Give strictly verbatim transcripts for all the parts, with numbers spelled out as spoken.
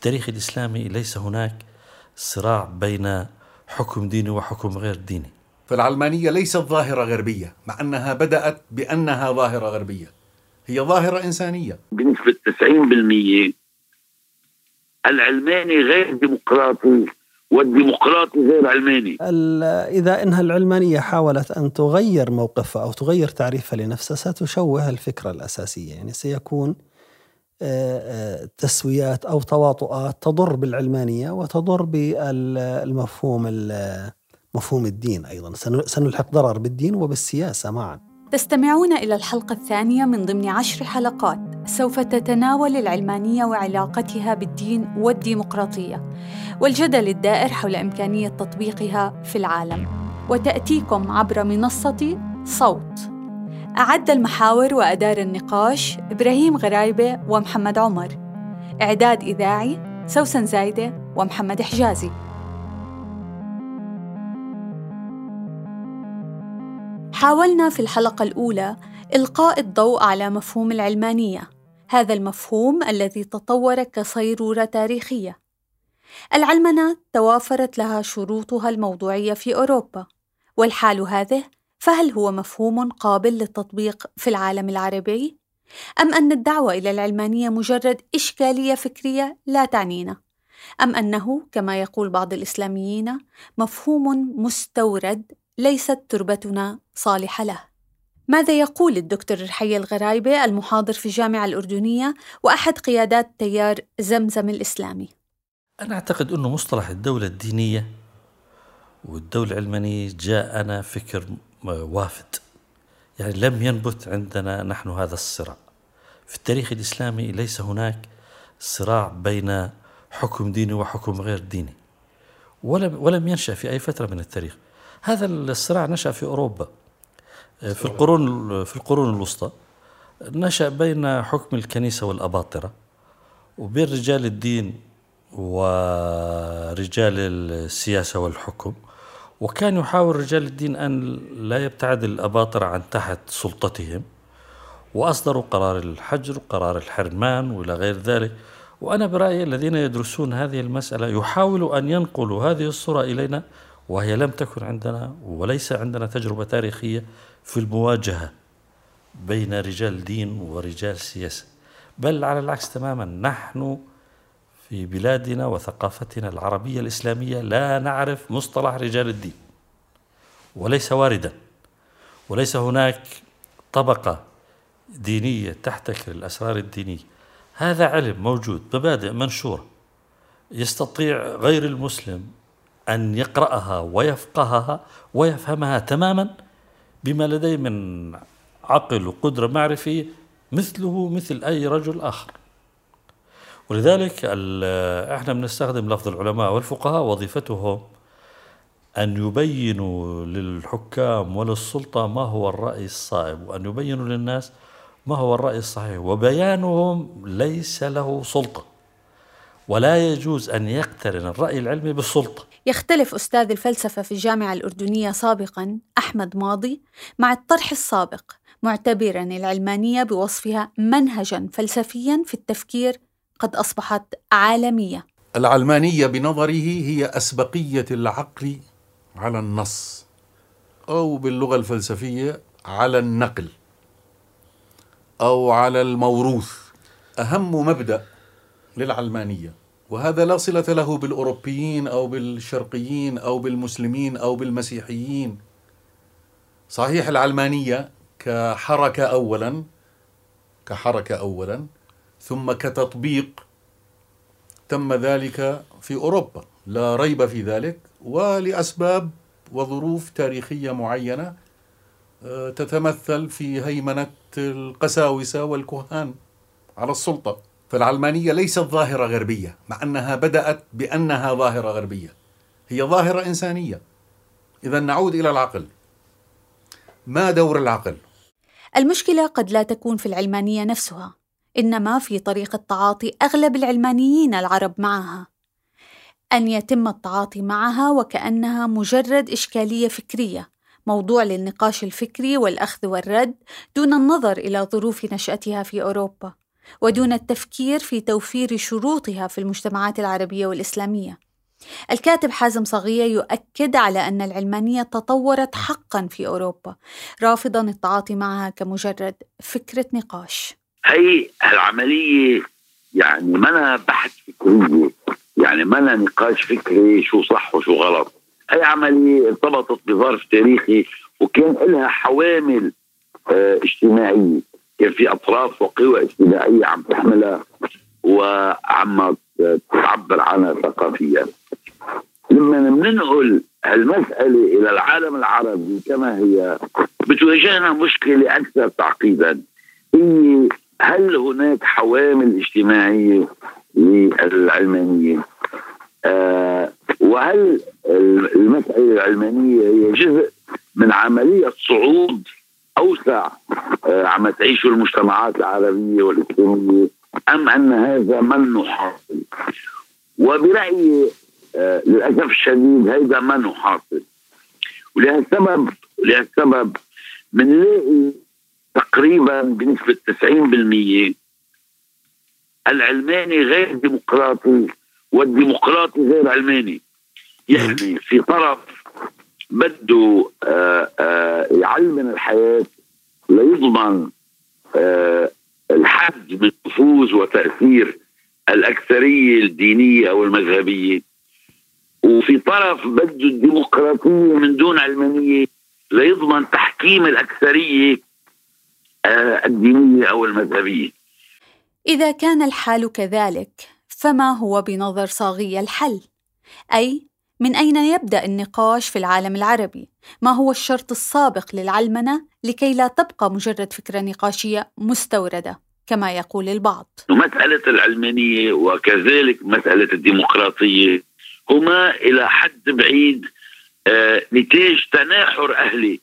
التاريخ الإسلامي ليس هناك صراع بين حكم ديني وحكم غير ديني. فالعلمانية ليست ظاهرة غربية مع أنها بدأت بأنها ظاهرة غربية، هي ظاهرة إنسانية بنسبة تسعين بالمئة. العلماني غير ديمقراطي والديمقراطي غير علماني. إذا إنها العلمانية حاولت أن تغير موقفها أو تغير تعريفها لنفسها ستشوه الفكرة الأساسية، يعني سيكون تسويات أو تواطؤات تضر بالعلمانية وتضر بالمفهوم مفهوم الدين أيضا، سنلحق ضرر بالدين وبالسياسة معا. تستمعون إلى الحلقة الثانية من ضمن عشر حلقات سوف تتناول العلمانية وعلاقتها بالدين والديمقراطية والجدل الدائر حول إمكانية تطبيقها في العالم، وتأتيكم عبر منصة صوت. أعد المحاور وأدار النقاش إبراهيم غرايبة ومحمد عمر. إعداد إذاعي سوسن زايدة ومحمد حجازي. حاولنا في الحلقة الأولى إلقاء الضوء على مفهوم العلمانية، هذا المفهوم الذي تطور كصيرورة تاريخية. العلمنة توافرت لها شروطها الموضوعية في أوروبا، والحال هذه، فهل هو مفهوم قابل للتطبيق في العالم العربي؟ أم أن الدعوة إلى العلمانية مجرد إشكالية فكرية لا تعنينا؟ أم أنه كما يقول بعض الإسلاميين مفهوم مستورد ليست تربتنا صالحة له؟ ماذا يقول الدكتور هايل الغرايبة المحاضر في الجامعة الأردنية وأحد قيادات تيار زمزم الإسلامي؟ أنا أعتقد أنه مصطلح الدولة الدينية والدولة العلمانية جاءنا فكر وافد، يعني لم ينبت عندنا نحن هذا الصراع. في التاريخ الإسلامي ليس هناك صراع بين حكم ديني وحكم غير ديني، ولم, ولم ينشأ في أي فترة من التاريخ. هذا الصراع نشأ في أوروبا في القرون في القرون الوسطى، نشأ بين حكم الكنيسة والأباطرة وبين رجال الدين ورجال السياسة والحكم، وكان يحاول رجال الدين أن لا يبتعد الأباطرة عن تحت سلطتهم، وأصدروا قرار الحجر وقرار الحرمان وإلى غير ذلك. وأنا برأيي الذين يدرسون هذه المسألة يحاولوا أن ينقلوا هذه الصورة إلينا، وهي لم تكن عندنا وليس عندنا تجربة تاريخية في المواجهة بين رجال دين ورجال سياسة، بل على العكس تماما. نحن في بلادنا وثقافتنا العربية الإسلامية لا نعرف مصطلح رجال الدين، وليس واردا، وليس هناك طبقة دينية تحتكر الأسرار الدينية. هذا علم موجود، مبادئ منشورة يستطيع غير المسلم أن يقرأها ويفقهها ويفهمها تماما بما لديه من عقل وقدرة معرفية مثله مثل أي رجل آخر. ولذلك احنا بنستخدم لفظ العلماء والفقهاء، وظيفتهم أن يبينوا للحكام وللسلطة ما هو الرأي الصائب، وأن يبينوا للناس ما هو الرأي الصحيح، وبيانهم ليس له سلطة، ولا يجوز أن يقترن الرأي العلمي بالسلطة. يختلف أستاذ الفلسفة في الجامعة الأردنية سابقاً أحمد ماضي مع الطرح السابق، معتبراً العلمانية بوصفها منهجاً فلسفياً في التفكير قد أصبحت عالمية. العلمانية بنظره هي أسبقية العقل على النص، أو باللغة الفلسفية على النقل أو على الموروث. أهم مبدأ للعلمانية، وهذا لا صلة له بالأوروبيين أو بالشرقيين أو بالمسلمين أو بالمسيحيين. صحيح العلمانية كحركة أولا كحركة أولا ثم كتطبيق تم ذلك في أوروبا، لا ريب في ذلك، ولأسباب وظروف تاريخية معينة تتمثل في هيمنة القساوسة والكهان على السلطة. فالعلمانية ليست ظاهرة غربية مع أنها بدأت بأنها ظاهرة غربية، هي ظاهرة إنسانية. إذا نعود إلى العقل، ما دور العقل؟ المشكلة قد لا تكون في العلمانية نفسها، إنما في طريقة تعاطي أغلب العلمانيين العرب معها، أن يتم التعاطي معها وكأنها مجرد إشكالية فكرية، موضوع للنقاش الفكري والأخذ والرد، دون النظر إلى ظروف نشأتها في أوروبا، ودون التفكير في توفير شروطها في المجتمعات العربية والإسلامية. الكاتب حازم صاغية يؤكد على أن العلمانية تطورت حقا في أوروبا، رافضا التعاطي معها كمجرد فكرة نقاش. هي العملية يعني منا بحث فكري، يعني منا نقاش فكري شو صح وشو غلط. هي عملية ارتبطت بظرف تاريخي وكان لها حوامل اه اجتماعية، كان في أطراف وقوى اجتماعية عم تحملها وعم تعبر عنها ثقافيا. لما بننقل هالمسألة إلى العالم العربي كما هي بتواجهنا مشكلة أكثر تعقيدا، هي هل هناك حوامل اجتماعية للعلمانية؟ آه وهل المسألة العلمانية هي جزء من عملية صعود أوسع آه عم تعيشه المجتمعات العربية والإسلامية، أم أن هذا منه حاصل؟ وبرأيي آه للأسف الشديد هذا منه حاصل، ولهالسبب ولهالسبب بنلاقي تقريبا بنسبة تسعين بالمئة العلماني غير ديمقراطي والديمقراطي غير علماني. يعني في طرف بده آه آه يعلمنا الحياة ليضمن آه الحد من نفوذ وتأثير الأكثرية الدينية أو المذهبية، وفي طرف بده الديمقراطية من دون علمانية ليضمن تحكيم الأكثرية آه الدينية أو المذهبية. إذا كان الحال كذلك فما هو بنظر صاغية الحل؟ أي من أين يبدأ النقاش في العالم العربي؟ ما هو الشرط السابق للعلمنة لكي لا تبقى مجرد فكرة نقاشية مستوردة كما يقول البعض؟ مسألة العلمانية وكذلك مسألة الديمقراطية هما إلى حد بعيد آه نتاج تناحر أهلي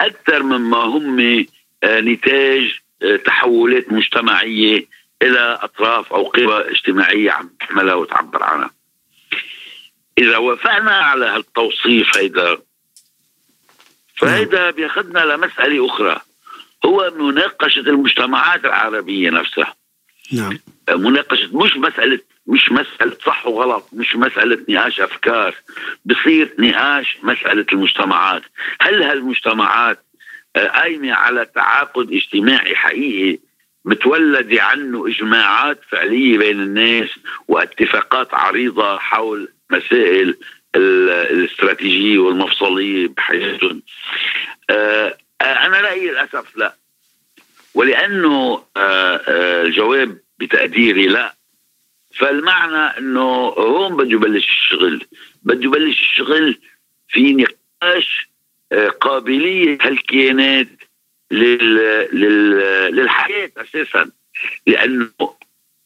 أكثر مما هم آه نتاج آه تحولات مجتمعية إلى أطراف أو قوى اجتماعية عم تحملها وتعبر عنها. إذا وافقنا على هالتوصيف هيدا فهيدا بياخدنا لمسألة أخرى، هو مناقشة المجتمعات العربية نفسها. نعم. مناقشة مش مسألة مش مسألة صح وغلط، مش مسألة نقاش أفكار، بصير نقاش مسألة المجتمعات. هل هالمجتمعات قايمة على تعاقد اجتماعي حقيقي متولد عنه إجماعات فعلية بين الناس واتفاقات عريضة حول مسائل الاستراتيجية والمفصلية بحياتهم؟ آه أنا رأيي للأسف لا، ولأنه آه آه الجواب بتقديري لا، فالمعنى أنه هون بده يبلش الشغل بده يبلش الشغل في نقاش آه قابلية هالكيانات لل... لل... للحياة أساسا. لأنه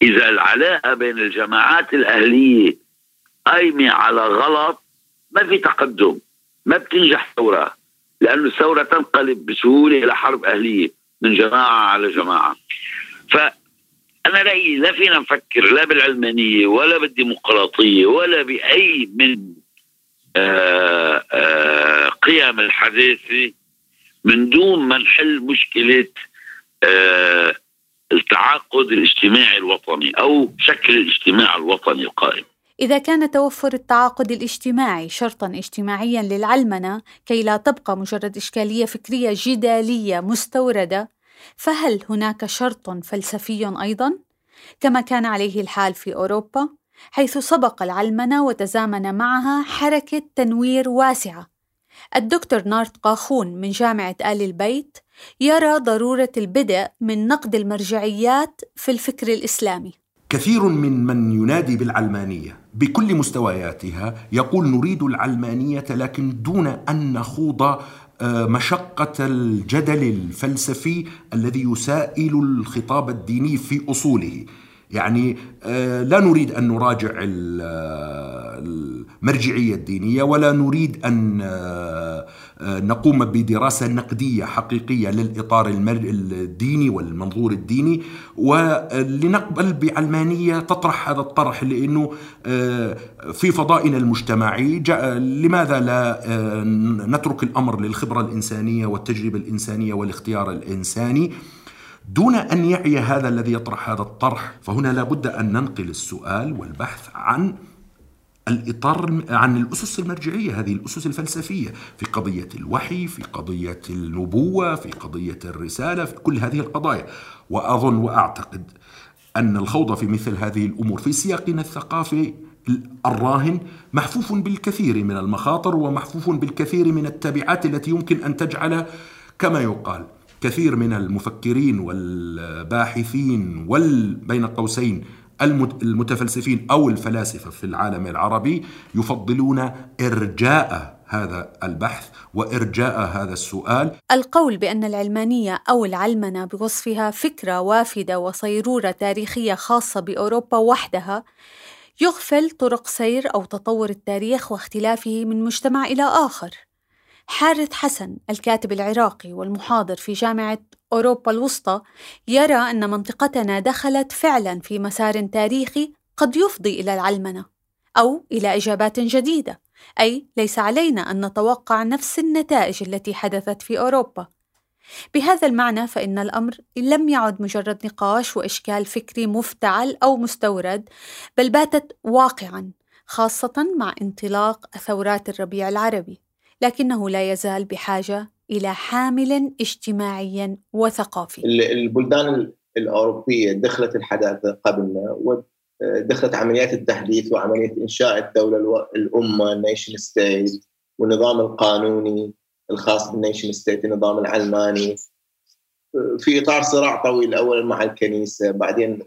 إذا العلاقة بين الجماعات الأهلية قايمة على غلط ما في تقدم، ما بتنجح ثورة، لأن الثورة تنقلب بسهولة إلى حرب أهلية من جماعة على جماعة. فأنا رأيي لا فينا نفكر لا بالعلمانية ولا بالديمقراطية ولا بأي من آآ آآ قيم الحداثة من دون ما نحل مشكلة التعاقد الاجتماعي الوطني أو شكل الاجتماع الوطني القائم. إذا كان توفر التعاقد الاجتماعي شرطاً اجتماعياً للعلمنة كي لا تبقى مجرد إشكالية فكرية جدالية مستوردة، فهل هناك شرط فلسفي أيضاً؟ كما كان عليه الحال في أوروبا، حيث سبق العلمنة وتزامن معها حركة تنوير واسعة. الدكتور نارت قاخون من جامعة آل البيت يرى ضرورة البدء من نقد المرجعيات في الفكر الإسلامي. كثير من من ينادي بالعلمانية بكل مستوياتها يقول نريد العلمانية لكن دون أن نخوض مشقة الجدل الفلسفي الذي يسائل الخطاب الديني في أصوله. يعني لا نريد أن نراجع المرجعية الدينية ولا نريد أن نقوم بدراسة نقدية حقيقية للإطار الديني والمنظور الديني، ولنقبل بعلمانية تطرح هذا الطرح، لأنه في فضائنا المجتمعي لماذا لا نترك الأمر للخبرة الإنسانية والتجربة الإنسانية والاختيار الإنساني؟ دون أن يعي هذا الذي يطرح هذا الطرح. فهنا لابد أن ننقل السؤال والبحث عن الإطار، عن الأسس المرجعية، هذه الأسس الفلسفية في قضية الوحي، في قضية النبوة، في قضية الرسالة، في كل هذه القضايا. وأظن وأعتقد أن الخوض في مثل هذه الأمور في سياقنا الثقافي الراهن محفوف بالكثير من المخاطر، ومحفوف بالكثير من التبعات التي يمكن أن تجعل كما يقال كثير من المفكرين والباحثين وبين قوسين المتفلسفين أو الفلاسفة في العالم العربي يفضلون إرجاء هذا البحث وإرجاء هذا السؤال. القول بأن العلمانية أو العلمنة بوصفها فكرة وافدة وصيرورة تاريخية خاصة بأوروبا وحدها يغفل طرق سير أو تطور التاريخ واختلافه من مجتمع إلى آخر. حارث حسن الكاتب العراقي والمحاضر في جامعة أوروبا الوسطى يرى أن منطقتنا دخلت فعلا في مسار تاريخي قد يفضي إلى العلمنة أو إلى إجابات جديدة، أي ليس علينا أن نتوقع نفس النتائج التي حدثت في أوروبا. بهذا المعنى فإن الأمر لم يعد مجرد نقاش وإشكال فكري مفتعل أو مستورد، بل باتت واقعا، خاصة مع انطلاق ثورات الربيع العربي، لكنه لا يزال بحاجة إلى حامل اجتماعي وثقافي. البلدان الأوروبية دخلت الحداثة قبلنا، ودخلت عمليات التحديث وعملية إنشاء الدولة الأمة النيشن ستيت، والنظام القانوني الخاص بالنيشن ستيت النظام العلماني، في إطار صراع طويل أولا مع الكنيسة، بعدين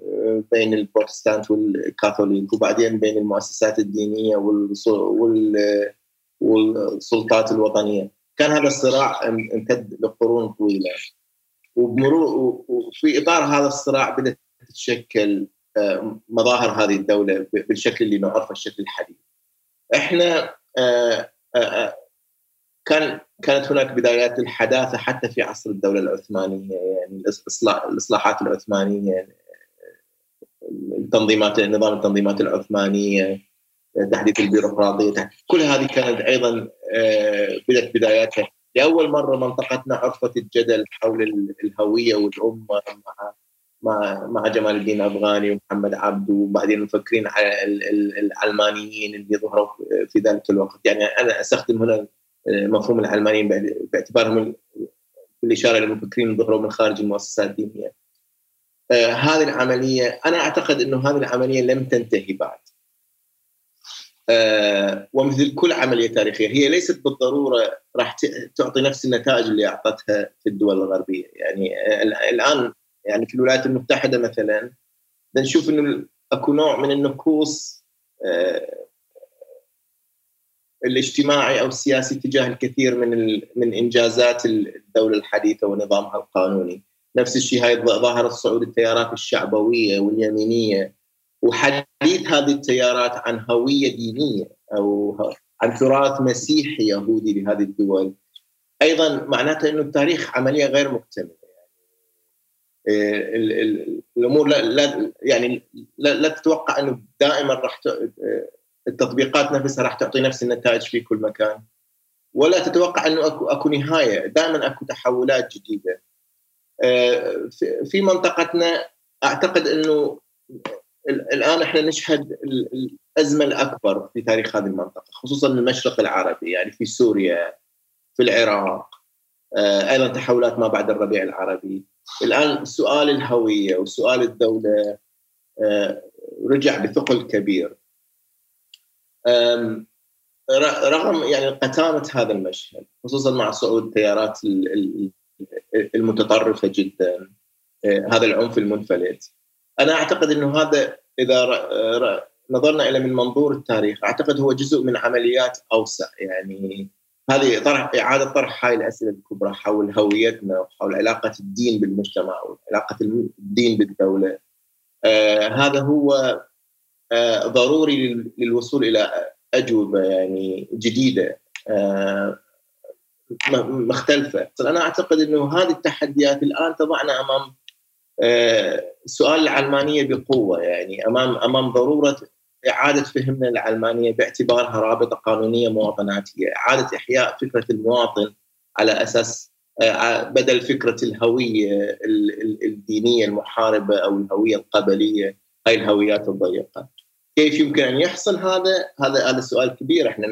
بين البروتستانت والكاثوليك، وبعدين بين المؤسسات الدينية وال والسلطات الوطنية. كان هذا الصراع امتد لقرون طويلة، وبمرور وفي إطار هذا الصراع بدأت تتشكل مظاهر هذه الدولة بالشكل اللي نعرفه الشكل الحديث. إحنا كان كانت هناك بدايات الحداثة حتى في عصر الدولة العثمانية، يعني الإصلاحات العثمانية، التنظيمات نظام التنظيمات العثمانية، تحديث البيروقراطية، كل هذه كانت أيضا بدأت بداياتها. لأول مرة منطقتنا عرفت الجدل حول الهوية والأمة مع مع مع جمال الدين أفغاني ومحمد عبده، وبعدين مفكرين على العلمانيين اللي ظهروا في ذلك الوقت. يعني أنا أستخدم هنا مفهوم العلمانيين باعتبارهم بالإشارة للمفكرين ظهروا من خارج المؤسسات الدينية. هذه العملية أنا أعتقد أنه هذه العملية لم تنتهي بعد، آه ومثل كل عملية تاريخية هي ليست بالضرورة راح تعطي نفس النتائج اللي أعطتها في الدول الغربية. يعني آه الآن يعني في الولايات المتحدة مثلا بنشوف إنه أكو نوع من النكوص آه الاجتماعي أو السياسي تجاه الكثير من من إنجازات الدولة الحديثة ونظامها القانوني. نفس الشيء هاي ظاهرة صعود التيارات الشعبوية واليمينية وحديث هذه التيارات عن هوية دينية أو عن تراث مسيحي يهودي لهذه الدول أيضا معناته أنه التاريخ عملية غير مكتملة. يعني الأمور لا, لا يعني لا, لا تتوقع أنه دائما راح التطبيقات نفسها راح تعطي نفس النتائج في كل مكان، ولا تتوقع أنه أكو, أكو نهاية، دائما أكو تحولات جديدة في منطقتنا. أعتقد أنه الآن إحنا نشهد الأزمة الأكبر في تاريخ هذه المنطقة، خصوصاً المشرق العربي، يعني في سوريا، في العراق، أيضاً تحولات ما بعد الربيع العربي. الآن سؤال الهوية وسؤال الدولة رجع بثقل كبير رغم يعني قتامة هذا المشهد، خصوصاً مع صعود التيارات المتطرفة جداً، هذا العنف المنفلت. أنا أعتقد أنه هذا إذا نظرنا إلى من منظور التاريخ أعتقد هو جزء من عمليات أوسع. يعني هذه طرح إعادة طرح هاي الأسئلة الكبرى حول هويتنا وحول علاقة الدين بالمجتمع وعلاقة الدين بالدولة. آه هذا هو آه ضروري للوصول إلى أجوبة يعني جديدة آه مختلفة. أنا أعتقد أنه هذه التحديات الآن تضعنا أمام آه سؤال العلمانية بقوة، يعني أمام أمام ضرورة إعادة فهمنا للعلمانية باعتبارها رابطة قانونية مواطناتية، إعادة إحياء فكرة المواطن على أساس بدل فكرة الهوية الدينية المحاربة أو الهوية القبلية، هاي الهويات الضيقة. كيف يمكن أن يحصل هذا؟ هذا هذا سؤال كبير. احنا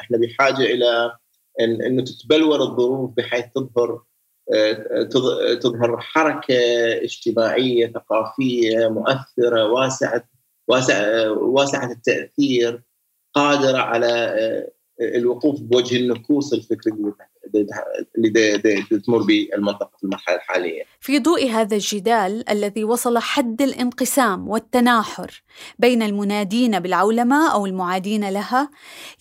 احنا بحاجة إلى أن أن تتبلور الظروف بحيث تظهر تظهر حركة اجتماعية ثقافية مؤثرة واسعة واسعة واسعة التأثير، قادرة على الوقوف بوجه النكوص الفكري اللي تمر به المنطقة في المرحلة الحالية. في ضوء هذا الجدال الذي وصل حد الانقسام والتناحر بين المنادين بالعولمة أو المعادين لها،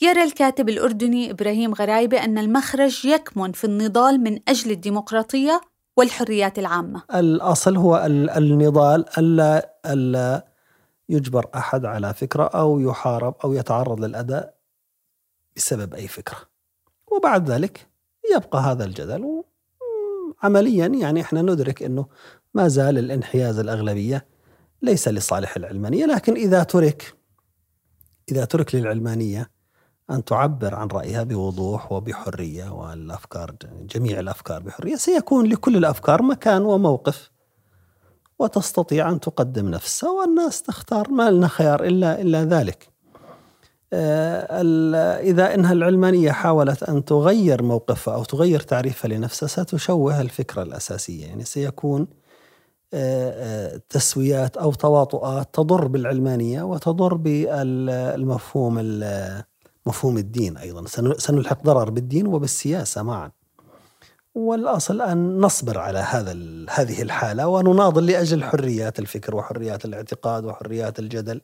يرى الكاتب الأردني إبراهيم غرايبة أن المخرج يكمن في النضال من أجل الديمقراطية والحريات العامة. الأصل هو النضال، ألا ألا يجبر أحد على فكرة أو يحارب أو يتعرض للأذى بسبب أي فكرة، وبعد ذلك يبقى هذا الجدل. وعمليا يعني احنا ندرك انه ما زال الانحياز الأغلبية ليس لصالح العلمانية، لكن اذا ترك اذا ترك للعلمانية ان تعبر عن رأيها بوضوح وبحرية، والافكار جميع الافكار بحرية، سيكون لكل الافكار مكان وموقف، وتستطيع ان تقدم نفسها والناس تختار، ما لنا خيار الا الا ذلك. إذا إنها العلمانية حاولت أن تغير موقفها أو تغير تعريفها لنفسها، ستشوه الفكرة الأساسية، يعني سيكون تسويات أو تواطؤات تضر بالعلمانية وتضر بالمفهوم مفهوم الدين أيضا، سنلحق ضرر بالدين وبالسياسة معا. والأصل أن نصبر على هذا هذه الحالة ونناضل لأجل حريات الفكر وحريات الاعتقاد وحريات الجدل،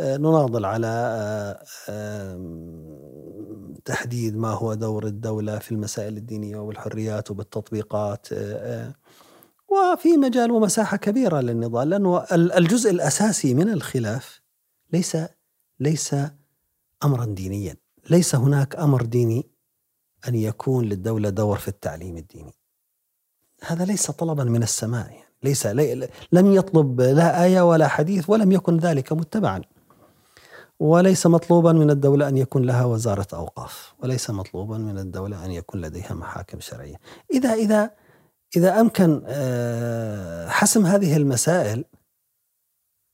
نناضل على تحديد ما هو دور الدولة في المسائل الدينية والحريات وبالتطبيقات، وفي مجال ومساحة كبيرة للنضال، لأنه الجزء الأساسي من الخلاف ليس ليس أمرا دينيا. ليس هناك أمر ديني أن يكون للدولة دور في التعليم الديني، هذا ليس طلبا من السماء يعني. ليس لي لم يطلب لا آية ولا حديث، ولم يكن ذلك متبعا، وليس مطلوبا من الدولة أن يكون لها وزارة أوقاف، وليس مطلوبا من الدولة أن يكون لديها محاكم شرعية. إذا إذا إذا أمكن حسم هذه المسائل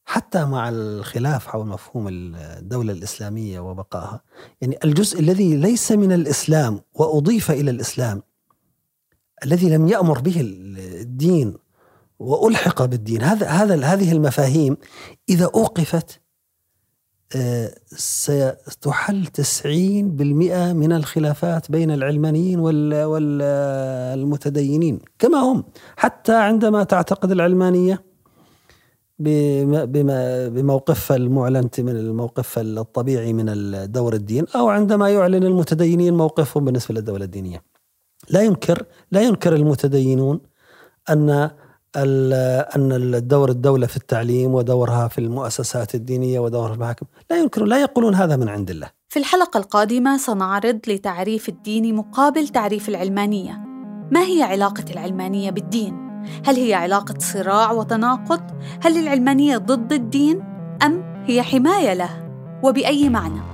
حتى مع الخلاف حول مفهوم الدولة الإسلامية وبقائها، يعني الجزء الذي ليس من الإسلام وأضيف إلى الإسلام، الذي لم يأمر به الدين وألحق بالدين، هذا هذا هذه المفاهيم إذا أوقفت ستحل تسعين بالمئة من الخلافات بين العلمانيين والمتدينين كما هم. حتى عندما تعتقد العلمانية بموقفها المعلن من الموقف الطبيعي من دور الدين، أو عندما يعلن المتدينين موقفهم بالنسبة للدولة الدينية، لا ينكر لا ينكر المتدينون أن أن الدور الدولة في التعليم ودورها في المؤسسات الدينية ودور المحاكم، لا ينكرون، لا يقولون هذا من عند الله. في الحلقة القادمة سنعرض لتعريف الدين مقابل تعريف العلمانية. ما هي علاقة العلمانية بالدين؟ هل هي علاقة صراع وتناقض؟ هل العلمانية ضد الدين أم هي حماية له؟ وبأي معنى؟